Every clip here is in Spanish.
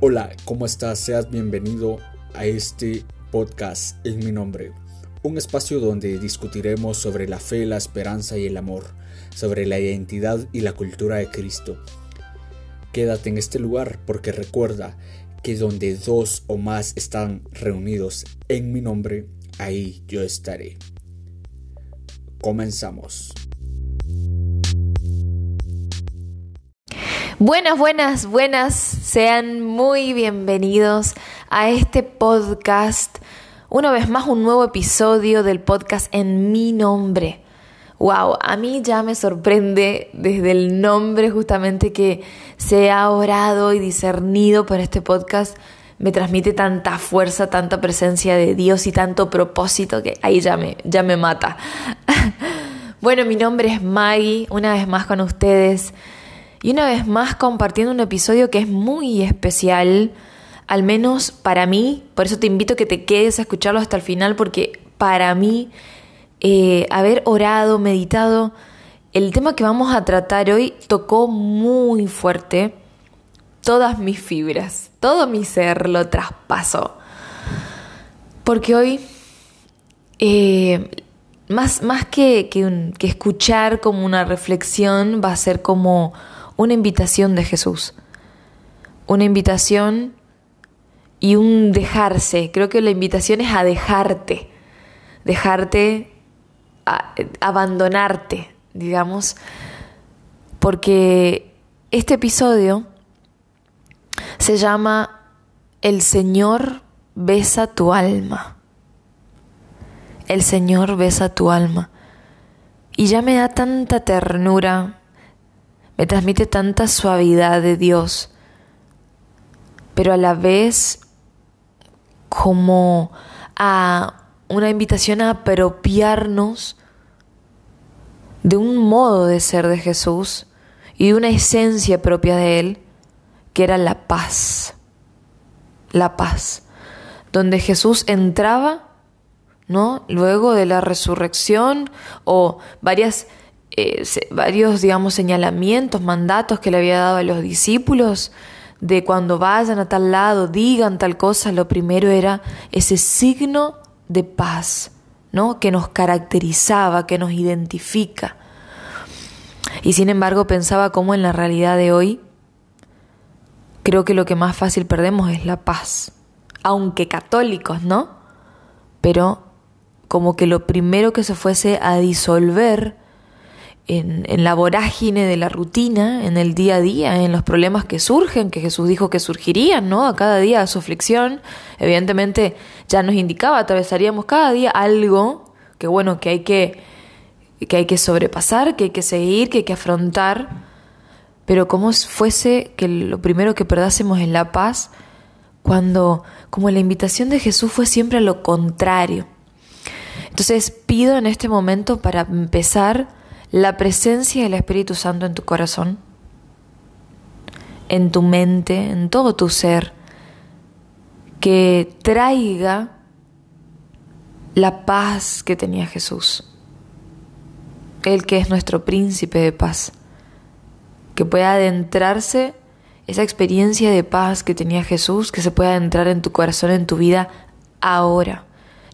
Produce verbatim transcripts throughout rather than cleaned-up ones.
Hola, ¿cómo estás? Seas bienvenido a este podcast en mi nombre, un espacio donde discutiremos sobre la fe, la esperanza y el amor, sobre la identidad y la cultura de Cristo. Quédate en este lugar porque recuerda que donde dos o más están reunidos en mi nombre, ahí yo estaré. Comenzamos. Buenas, buenas, buenas. Sean muy bienvenidos a este podcast. Una vez más, un nuevo episodio del podcast en mi nombre. Wow, a mí ya me sorprende desde el nombre justamente que se ha orado y discernido para este podcast. Me transmite tanta fuerza, tanta presencia de Dios y tanto propósito que ahí ya me, ya me mata. Bueno, mi nombre es Maggie, una vez más con ustedes. Y una vez más compartiendo un episodio que es muy especial, al menos para mí. Por eso te invito a que te quedes a escucharlo hasta el final, porque para mí eh, haber orado, meditado, el tema que vamos a tratar hoy tocó muy fuerte todas mis fibras, todo mi ser lo traspasó. Porque hoy, eh, más, más que, que, un, que escuchar como una reflexión, va a ser como una invitación de Jesús, una invitación y un dejarse. Creo que la invitación es a dejarte, dejarte, a abandonarte, digamos, porque este episodio se llama El Señor besa tu alma. El Señor besa tu alma. Y ya me da tanta ternura. Me transmite tanta suavidad de Dios, pero a la vez como a una invitación a apropiarnos de un modo de ser de Jesús y de una esencia propia de Él, que era la paz. La paz, donde Jesús entraba, ¿no? Luego de la resurrección o varias... Eh, varios, digamos, señalamientos, mandatos que le había dado a los discípulos de cuando vayan a tal lado, digan tal cosa. Lo primero era ese signo de paz, ¿no? Que nos caracterizaba, que nos identifica. Y sin embargo pensaba cómo en la realidad de hoy creo que lo que más fácil perdemos es la paz, aunque católicos, ¿no? Pero como que lo primero que se fuese a disolver En, en la vorágine de la rutina, en el día a día, en los problemas que surgen, que Jesús dijo que surgirían, ¿no? A cada día su aflicción, evidentemente ya nos indicaba, atravesaríamos cada día algo que, bueno, que hay que, que hay que sobrepasar, que hay que seguir, que hay que afrontar, pero como fuese que lo primero que perdásemos es la paz, cuando como la invitación de Jesús fue siempre a lo contrario. Entonces pido en este momento, para empezar, la presencia del Espíritu Santo en tu corazón, en tu mente, en todo tu ser, que traiga la paz que tenía Jesús, el que es nuestro príncipe de paz, que pueda adentrarse esa experiencia de paz que tenía Jesús, que se pueda adentrar en tu corazón, en tu vida ahora,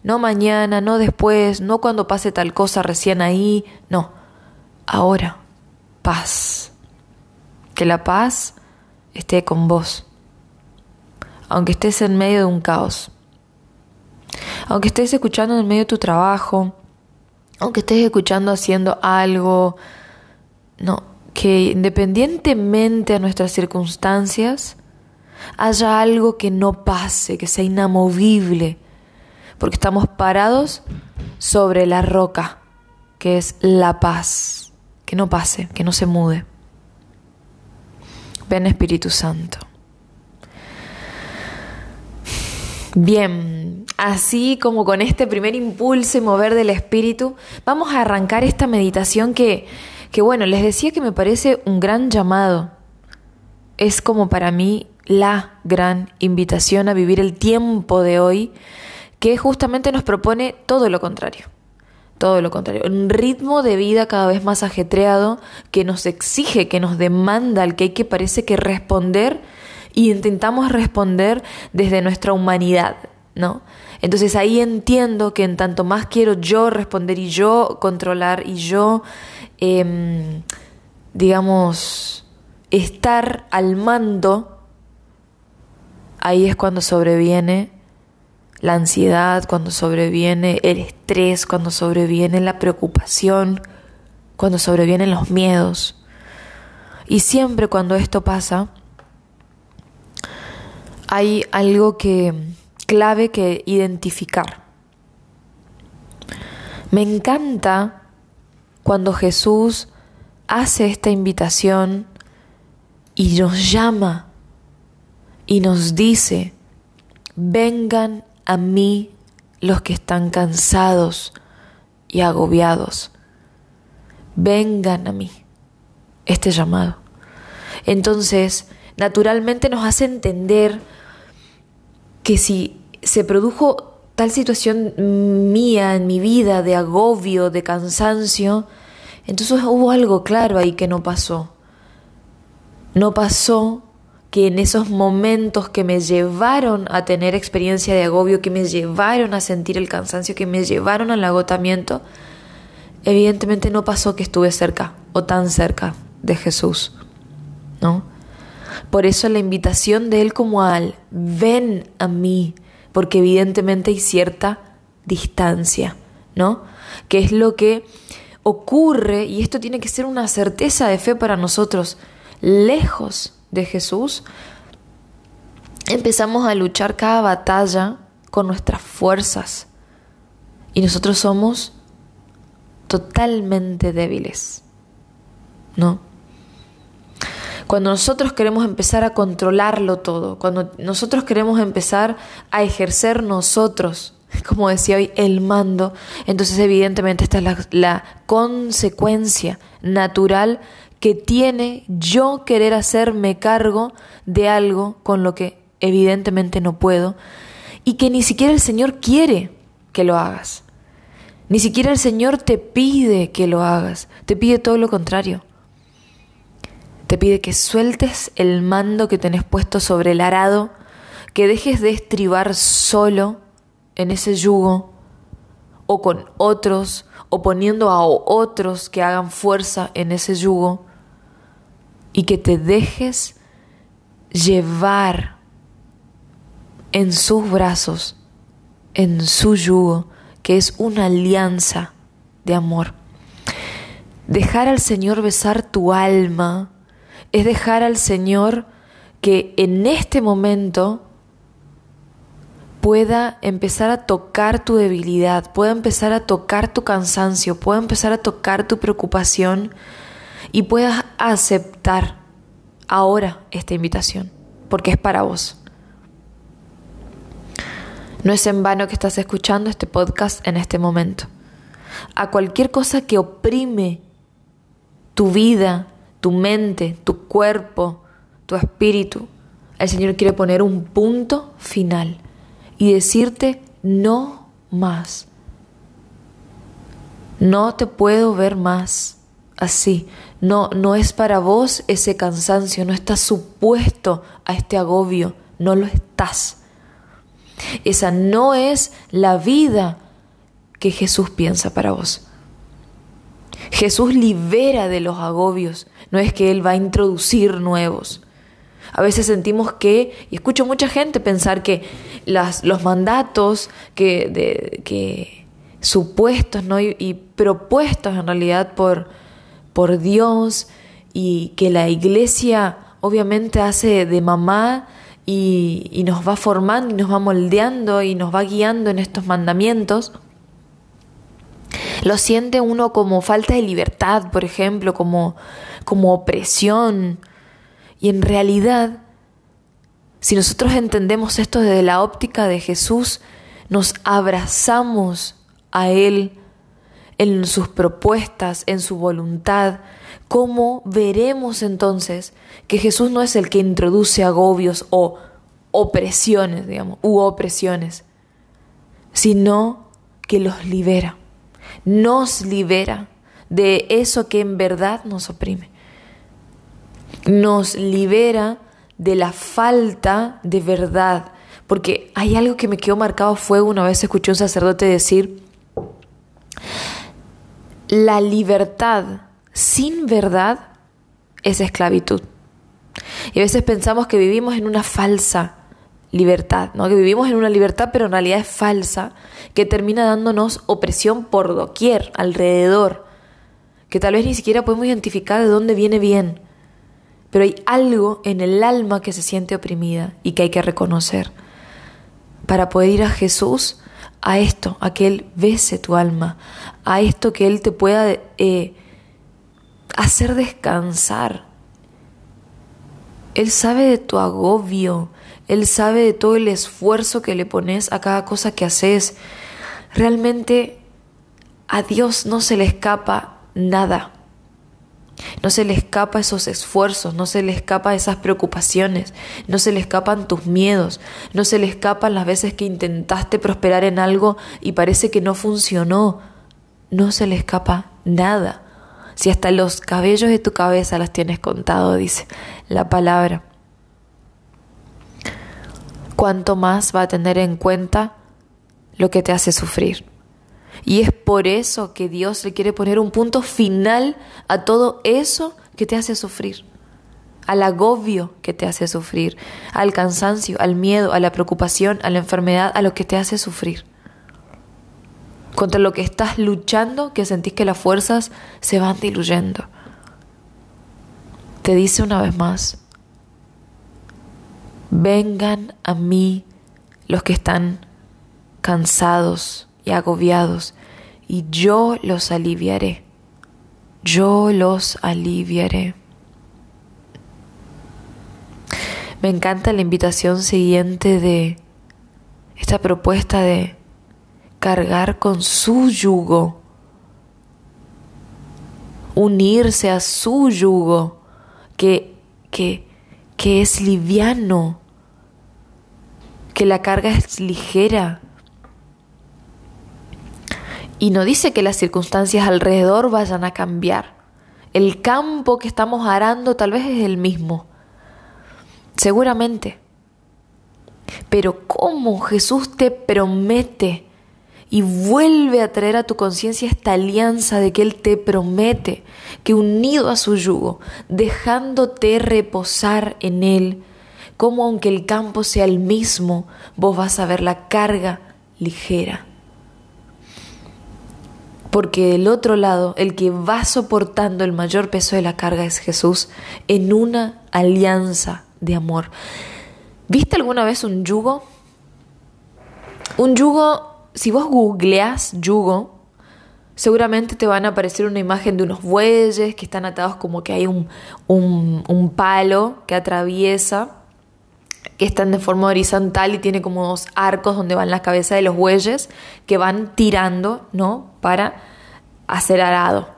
no mañana, no después, no cuando pase tal cosa recién ahí, no. Ahora, paz. Que la paz esté con vos. Aunque estés en medio de un caos. Aunque estés escuchando en medio de tu trabajo. Aunque estés escuchando haciendo algo. No, que independientemente de nuestras circunstancias, haya algo que no pase, que sea inamovible. Porque estamos parados sobre la roca, que es la paz. Que no pase, que no se mude. Ven, Espíritu Santo. Bien, así como con este primer impulso y mover del Espíritu, vamos a arrancar esta meditación que, que bueno, les decía que me parece un gran llamado. Es como para mí la gran invitación a vivir el tiempo de hoy, que justamente nos propone todo lo contrario. Todo lo contrario, un ritmo de vida cada vez más ajetreado que nos exige, que nos demanda, al que hay que parece que responder y intentamos responder desde nuestra humanidad, ¿no? Entonces ahí entiendo que en tanto más quiero yo responder y yo controlar y yo, eh, digamos, estar al mando, ahí es cuando sobreviene la ansiedad, cuando sobreviene el estrés, cuando sobreviene la preocupación, cuando sobrevienen los miedos. Y siempre cuando esto pasa, hay algo que clave que identificar. Me encanta cuando Jesús hace esta invitación y nos llama y nos dice: vengan a mí los que están cansados y agobiados. Vengan a mí. Este llamado. Entonces, naturalmente nos hace entender que si se produjo tal situación mía en mi vida de agobio, de cansancio, entonces hubo algo claro ahí que no pasó. No pasó que en esos momentos que me llevaron a tener experiencia de agobio, que me llevaron a sentir el cansancio, que me llevaron al agotamiento, evidentemente no pasó que estuve cerca o tan cerca de Jesús, ¿no? Por eso la invitación de él como al ven a mí, porque evidentemente hay cierta distancia, ¿no? Que es lo que ocurre, y esto tiene que ser una certeza de fe para nosotros. Lejos de Jesús, empezamos a luchar cada batalla con nuestras fuerzas y nosotros somos totalmente débiles, ¿no? Cuando nosotros queremos empezar a controlarlo todo, cuando nosotros queremos empezar a ejercer nosotros, como decía hoy, el mando, entonces evidentemente esta es la, la consecuencia natural que tiene yo querer hacerme cargo de algo con lo que evidentemente no puedo y que ni siquiera el Señor quiere que lo hagas. Ni siquiera el Señor te pide que lo hagas, te pide todo lo contrario. Te pide que sueltes el mando que tenés puesto sobre el arado, que dejes de estribar solo en ese yugo, o con otros, o poniendo a otros que hagan fuerza en ese yugo, y que te dejes llevar en sus brazos, en su yugo, que es una alianza de amor. Dejar al Señor besar tu alma es dejar al Señor que en este momento pueda empezar a tocar tu debilidad, pueda empezar a tocar tu cansancio, pueda empezar a tocar tu preocupación y puedas aceptar ahora esta invitación, porque es para vos. No es en vano que estás escuchando este podcast en este momento. A cualquier cosa que oprime tu vida, tu mente, tu cuerpo, tu espíritu, el Señor quiere poner un punto final y decirte no más. No te puedo ver más así. No, no es para vos ese cansancio, no estás supuesto a este agobio, no lo estás. Esa no es la vida que Jesús piensa para vos. Jesús libera de los agobios, no es que Él va a introducir nuevos. A veces sentimos que, y escucho mucha gente pensar que las, los mandatos que, de, que supuestos, ¿no? y, y propuestos en realidad por, por Dios, y que la Iglesia obviamente hace de mamá y, y nos va formando y nos va moldeando y nos va guiando en estos mandamientos. Lo siente uno como falta de libertad, por ejemplo, como, como opresión. Y en realidad, si nosotros entendemos esto desde la óptica de Jesús, nos abrazamos a Él en sus propuestas, en su voluntad. ¿Cómo veremos entonces que Jesús no es el que introduce agobios o opresiones, digamos, u opresiones, sino que los libera? Nos libera de eso que en verdad nos oprime. Nos libera de la falta de verdad. Porque hay algo que me quedó marcado a fuego. Una vez escuché a un sacerdote decir: la libertad sin verdad es esclavitud. Y a veces pensamos que vivimos en una falsa libertad, ¿no? Que vivimos en una libertad, pero en realidad es falsa, que termina dándonos opresión por doquier, alrededor, que tal vez ni siquiera podemos identificar de dónde viene bien. Pero hay algo en el alma que se siente oprimida y que hay que reconocer para poder ir a Jesús, a esto, a que Él bese tu alma, a esto que Él te pueda eh, hacer descansar. Él sabe de tu agobio, Él sabe de todo el esfuerzo que le pones a cada cosa que haces. Realmente a Dios no se le escapa nada. No se le escapa esos esfuerzos, no se le escapa esas preocupaciones, no se le escapan tus miedos, no se le escapan las veces que intentaste prosperar en algo y parece que no funcionó. No se le escapa nada. Si hasta los cabellos de tu cabeza las tienes contado, dice la palabra. Cuánto más va a tener en cuenta lo que te hace sufrir. Y es por eso que Dios le quiere poner un punto final a todo eso que te hace sufrir, al agobio que te hace sufrir, al cansancio, al miedo, a la preocupación, a la enfermedad, a lo que te hace sufrir, contra lo que estás luchando, que sentís que las fuerzas se van diluyendo. Te dice una vez más: vengan a mí los que están cansados y agobiados, y yo los aliviaré. Yo los aliviaré. Me encanta la invitación siguiente de esta propuesta de cargar con su yugo, unirse a su yugo, que, que, que es liviano, que la carga es ligera. Y no dice que las circunstancias alrededor vayan a cambiar. El campo que estamos arando tal vez es el mismo, seguramente. Pero cómo Jesús te promete y vuelve a traer a tu conciencia esta alianza de que Él te promete que, unido a su yugo, dejándote reposar en Él, como aunque el campo sea el mismo, vos vas a ver la carga ligera. Porque del otro lado, el que va soportando el mayor peso de la carga es Jesús, en una alianza de amor. ¿Viste alguna vez un yugo? Un yugo, si vos googleás yugo, seguramente te van a aparecer una imagen de unos bueyes que están atados, como que hay un, un, un palo que atraviesa, que están de forma horizontal y tiene como dos arcos donde van las cabezas de los bueyes que van tirando, ¿no?, para hacer arado,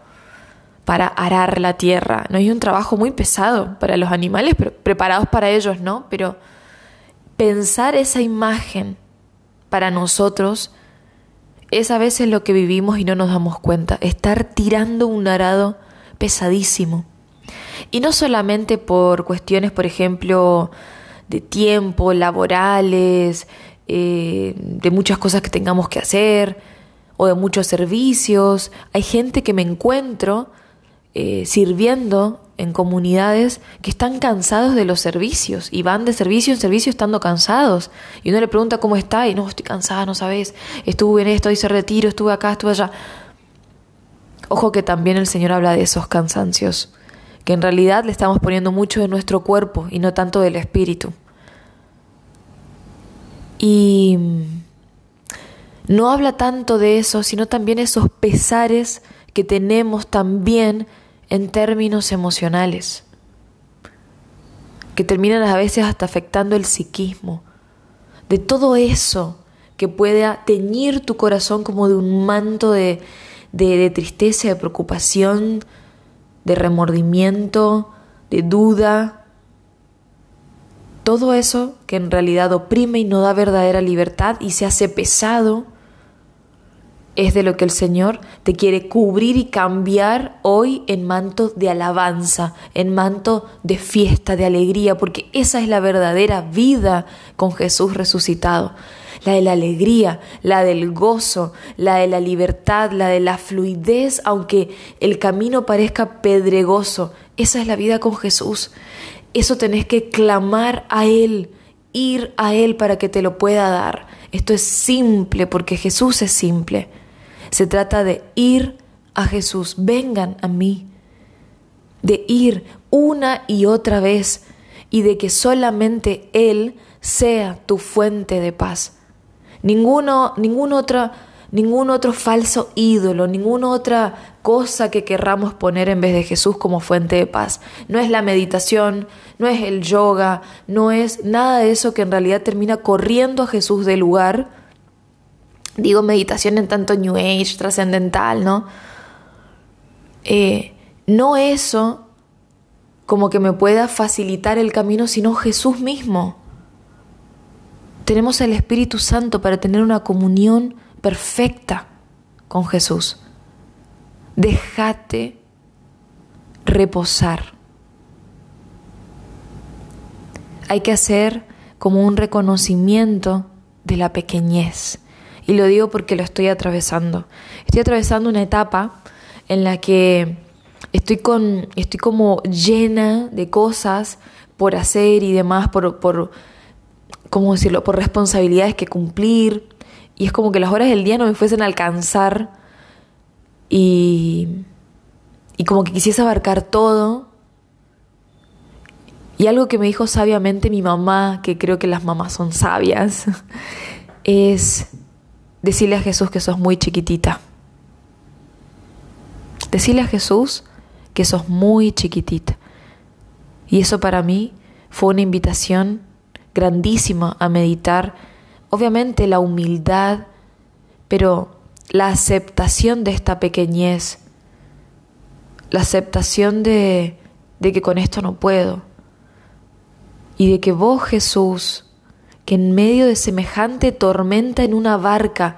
para arar la tierra. No es un trabajo muy pesado para los animales, pero preparados para ellos, ¿no? Pero pensar esa imagen para nosotros es a veces lo que vivimos y no nos damos cuenta. Estar tirando un arado pesadísimo. Y no solamente por cuestiones, por ejemplo, de tiempo, laborales, eh, de muchas cosas que tengamos que hacer, o de muchos servicios. Hay gente que me encuentro eh, sirviendo en comunidades que están cansados de los servicios y van de servicio en servicio estando cansados. Y uno le pregunta cómo está y no, estoy cansada, no sabes, estuve en esto, hice retiro, estuve acá, estuve allá. Ojo que también el Señor habla de esos cansancios, que en realidad le estamos poniendo mucho de nuestro cuerpo y no tanto del espíritu. Y no habla tanto de eso, sino también esos pesares que tenemos también en términos emocionales, que terminan a veces hasta afectando el psiquismo. De todo eso que pueda teñir tu corazón como de un manto de, de, de tristeza, de preocupación, de remordimiento, de duda. Todo eso que en realidad oprime y no da verdadera libertad y se hace pesado, es de lo que el Señor te quiere cubrir y cambiar hoy en manto de alabanza, en manto de fiesta, de alegría, porque esa es la verdadera vida con Jesús resucitado. La de la alegría, la del gozo, la de la libertad, la de la fluidez, aunque el camino parezca pedregoso. Esa es la vida con Jesús. Eso tenés que clamar a Él, ir a Él para que te lo pueda dar. Esto es simple porque Jesús es simple. Se trata de ir a Jesús. Vengan a mí. De ir una y otra vez y de que solamente Él sea tu fuente de paz. Ninguno, ningún otro, ningún otro falso ídolo, ninguna otra cosa que querramos poner en vez de Jesús como fuente de paz. No es la meditación, no es el yoga, no es nada de eso que en realidad termina corriendo a Jesús del lugar. Digo meditación en tanto New Age, trascendental, ¿no? Eh, no eso como que me pueda facilitar el camino, sino Jesús mismo. Tenemos el Espíritu Santo para tener una comunión perfecta con Jesús. Déjate reposar. Hay que hacer como un reconocimiento de la pequeñez. Y lo digo porque lo estoy atravesando. Estoy atravesando una etapa en la que estoy, con, estoy como llena de cosas por hacer y demás, por... por ¿cómo decirlo?, por responsabilidades que cumplir, y es como que las horas del día no me fuesen a alcanzar y, y como que quisiese abarcar todo. Y algo que me dijo sabiamente mi mamá, que creo que las mamás son sabias, es decirle a Jesús que sos muy chiquitita. Decirle a Jesús que sos muy chiquitita. Y eso para mí fue una invitación grandísima a meditar, obviamente la humildad, pero la aceptación de esta pequeñez, la aceptación de, de que con esto no puedo, y de que vos, Jesús, que en medio de semejante tormenta en una barca,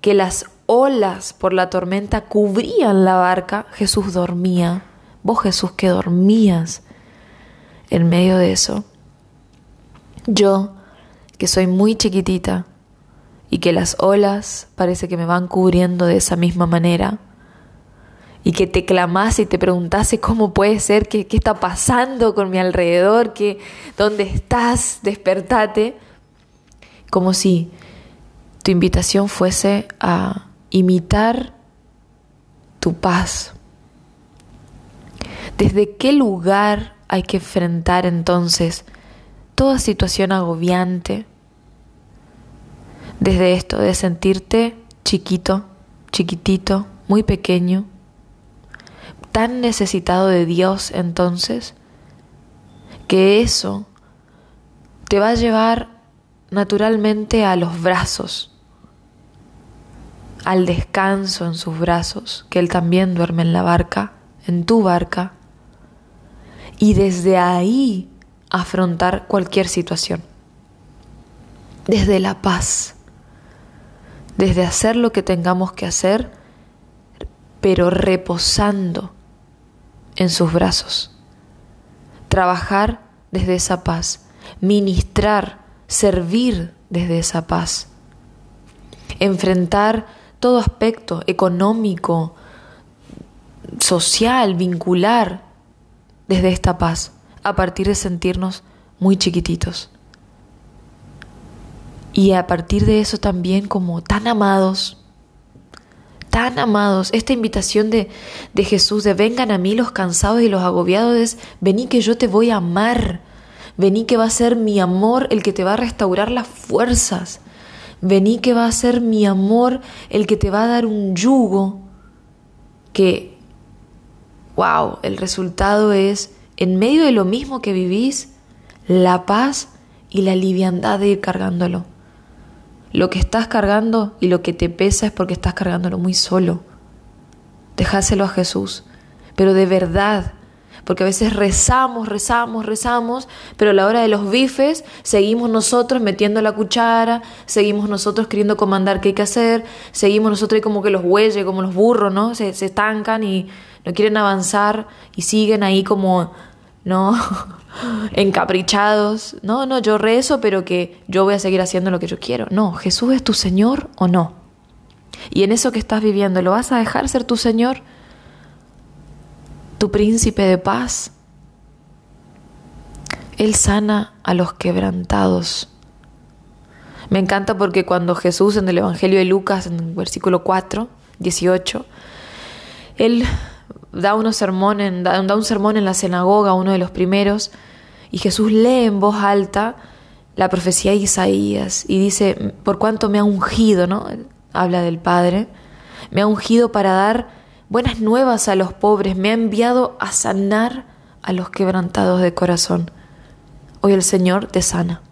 que las olas por la tormenta cubrían la barca, Jesús dormía, vos, Jesús, que dormías en medio de eso. Yo, que soy muy chiquitita y que las olas parece que me van cubriendo de esa misma manera, y que te clamase y te preguntase cómo puede ser, qué, qué está pasando con mi alrededor, qué, dónde estás, despertate, como si tu invitación fuese a imitar tu paz. ¿Desde qué lugar hay que enfrentar entonces toda situación agobiante? Desde esto, de sentirte chiquito, chiquitito, muy pequeño, tan necesitado de Dios entonces, que eso te va a llevar naturalmente a los brazos, al descanso en sus brazos, que Él también duerme en la barca, en tu barca, y desde ahí afrontar cualquier situación, desde la paz, desde hacer lo que tengamos que hacer, pero reposando en sus brazos, trabajar desde esa paz, ministrar, servir desde esa paz, enfrentar todo aspecto económico, social, vincular, desde esta paz, a partir de sentirnos muy chiquititos. Y a partir de eso también como tan amados, tan amados. Esta invitación de, de Jesús de vengan a mí los cansados y los agobiados es vení que yo te voy a amar, vení que va a ser mi amor el que te va a restaurar las fuerzas, vení que va a ser mi amor el que te va a dar un yugo que, wow, el resultado es en medio de lo mismo que vivís, la paz y la liviandad de ir cargándolo. Lo que estás cargando y lo que te pesa es porque estás cargándolo muy solo. Dejáselo a Jesús, pero de verdad, porque a veces rezamos, rezamos, rezamos, pero a la hora de los bifes seguimos nosotros metiendo la cuchara, seguimos nosotros queriendo comandar qué hay que hacer, seguimos nosotros como que los bueyes, como los burros, ¿no? Se, se estancan y no quieren avanzar y siguen ahí como, ¿no? Encaprichados. No, no, yo rezo, pero que yo voy a seguir haciendo lo que yo quiero. No, ¿Jesús es tu Señor o no? Y en eso que estás viviendo, ¿lo vas a dejar ser tu Señor? Tu príncipe de paz. Él sana a los quebrantados. Me encanta porque cuando Jesús en el Evangelio de Lucas, en el versículo cuatro, dieciocho, Él da, unos sermones, da, da un sermón en la sinagoga, uno de los primeros, y Jesús lee en voz alta la profecía de Isaías y dice, por cuanto me ha ungido, ¿no? Habla del Padre, me ha ungido para dar buenas nuevas a los pobres, me ha enviado a sanar a los quebrantados de corazón. Hoy el Señor te sana.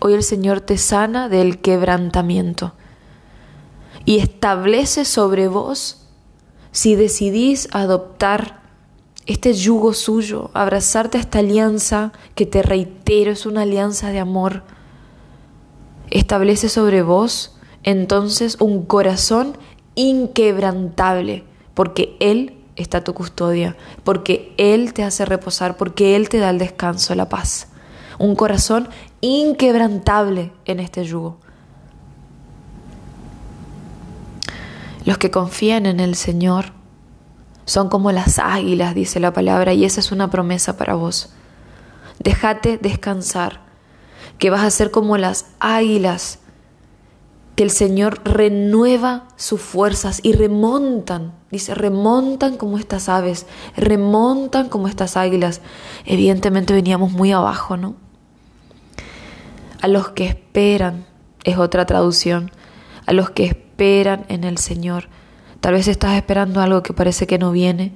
Hoy el Señor te sana del quebrantamiento y establece sobre vos, si decidís adoptar este yugo suyo, abrazarte a esta alianza que, te reitero, es una alianza de amor, establece sobre vos entonces un corazón inquebrantable, porque Él está a tu custodia, porque Él te hace reposar, porque Él te da el descanso, la paz. Un corazón inquebrantable en este yugo. Los que confían en el Señor son como las águilas, dice la palabra, y esa es una promesa para vos. Déjate descansar, que vas a ser como las águilas, que el Señor renueva sus fuerzas y remontan, dice, remontan como estas aves, remontan como estas águilas. Evidentemente veníamos muy abajo, ¿no? A los que esperan, es otra traducción, a los que esperan en el Señor. Tal vez estás esperando algo que parece que no viene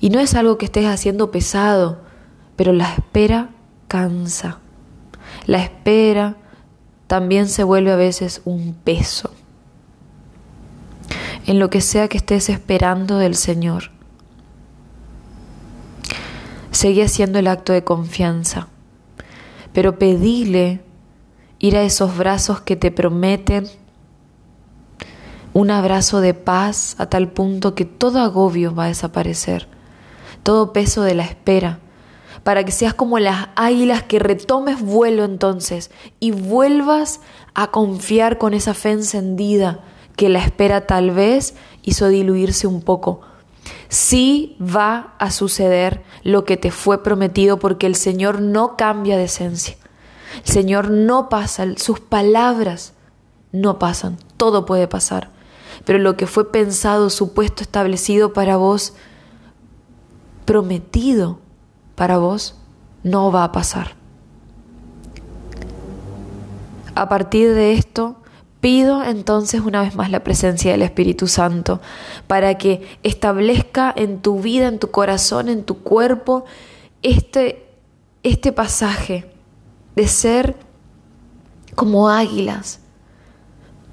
y no es algo que estés haciendo pesado, pero la espera cansa. La espera también se vuelve a veces un peso. En lo que sea que estés esperando del Señor, seguí haciendo el acto de confianza, pero pedile ir a esos brazos que te prometen un abrazo de paz a tal punto que todo agobio va a desaparecer, todo peso de la espera, para que seas como las águilas, que retomes vuelo entonces y vuelvas a confiar con esa fe encendida que la espera tal vez hizo diluirse un poco. Sí va a suceder lo que te fue prometido, porque el Señor no cambia de esencia. El Señor no pasa, sus palabras no pasan, todo puede pasar. Pero lo que fue pensado, supuesto, establecido para vos, prometido para vos, no va a pasar. A partir de esto, pido entonces una vez más la presencia del Espíritu Santo para que establezca en tu vida, en tu corazón, en tu cuerpo, este, este pasaje de ser como águilas.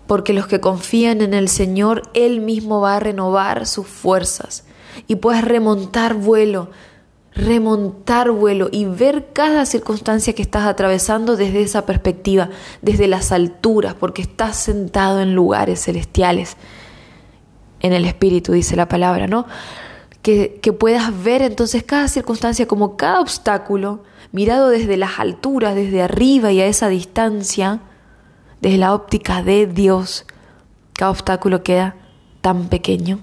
Porque los que confían en el Señor, Él mismo va a renovar sus fuerzas y puedes remontar vuelo, remontar vuelo y ver cada circunstancia que estás atravesando desde esa perspectiva, desde las alturas, porque estás sentado en lugares celestiales, en el Espíritu, dice la palabra, ¿no? Que, que puedas ver entonces cada circunstancia, como cada obstáculo, mirado desde las alturas, desde arriba y a esa distancia, desde la óptica de Dios, cada obstáculo queda tan pequeño,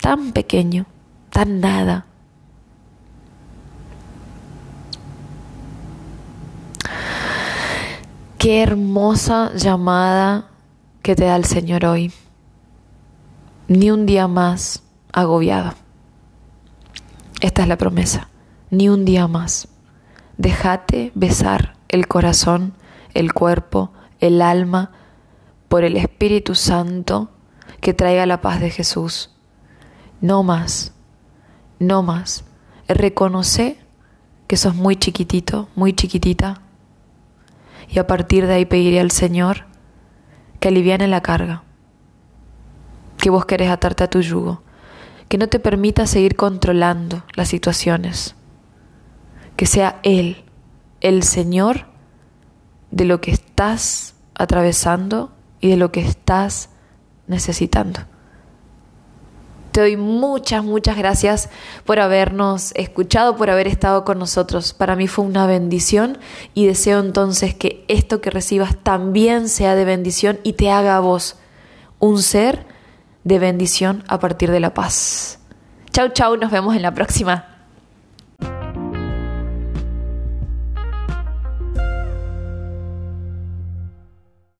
tan pequeño, tan nada. Qué hermosa llamada que te da el Señor hoy. Ni un día más agobiado. Esta es la promesa. Ni un día más. Déjate besar el corazón, el cuerpo, el alma por el Espíritu Santo que traiga la paz de Jesús. No más. No más. Reconoce que sos muy chiquitito, muy chiquitita. Y a partir de ahí pediré al Señor que aliviane la carga, que vos querés atarte a tu yugo, que no te permita seguir controlando las situaciones, que sea Él, el Señor de lo que estás atravesando y de lo que estás necesitando. Te doy muchas, muchas gracias por habernos escuchado, por haber estado con nosotros. Para mí fue una bendición y deseo entonces que esto que recibas también sea de bendición y te haga a vos un ser de bendición a partir de la paz. Chau, chau, nos vemos en la próxima.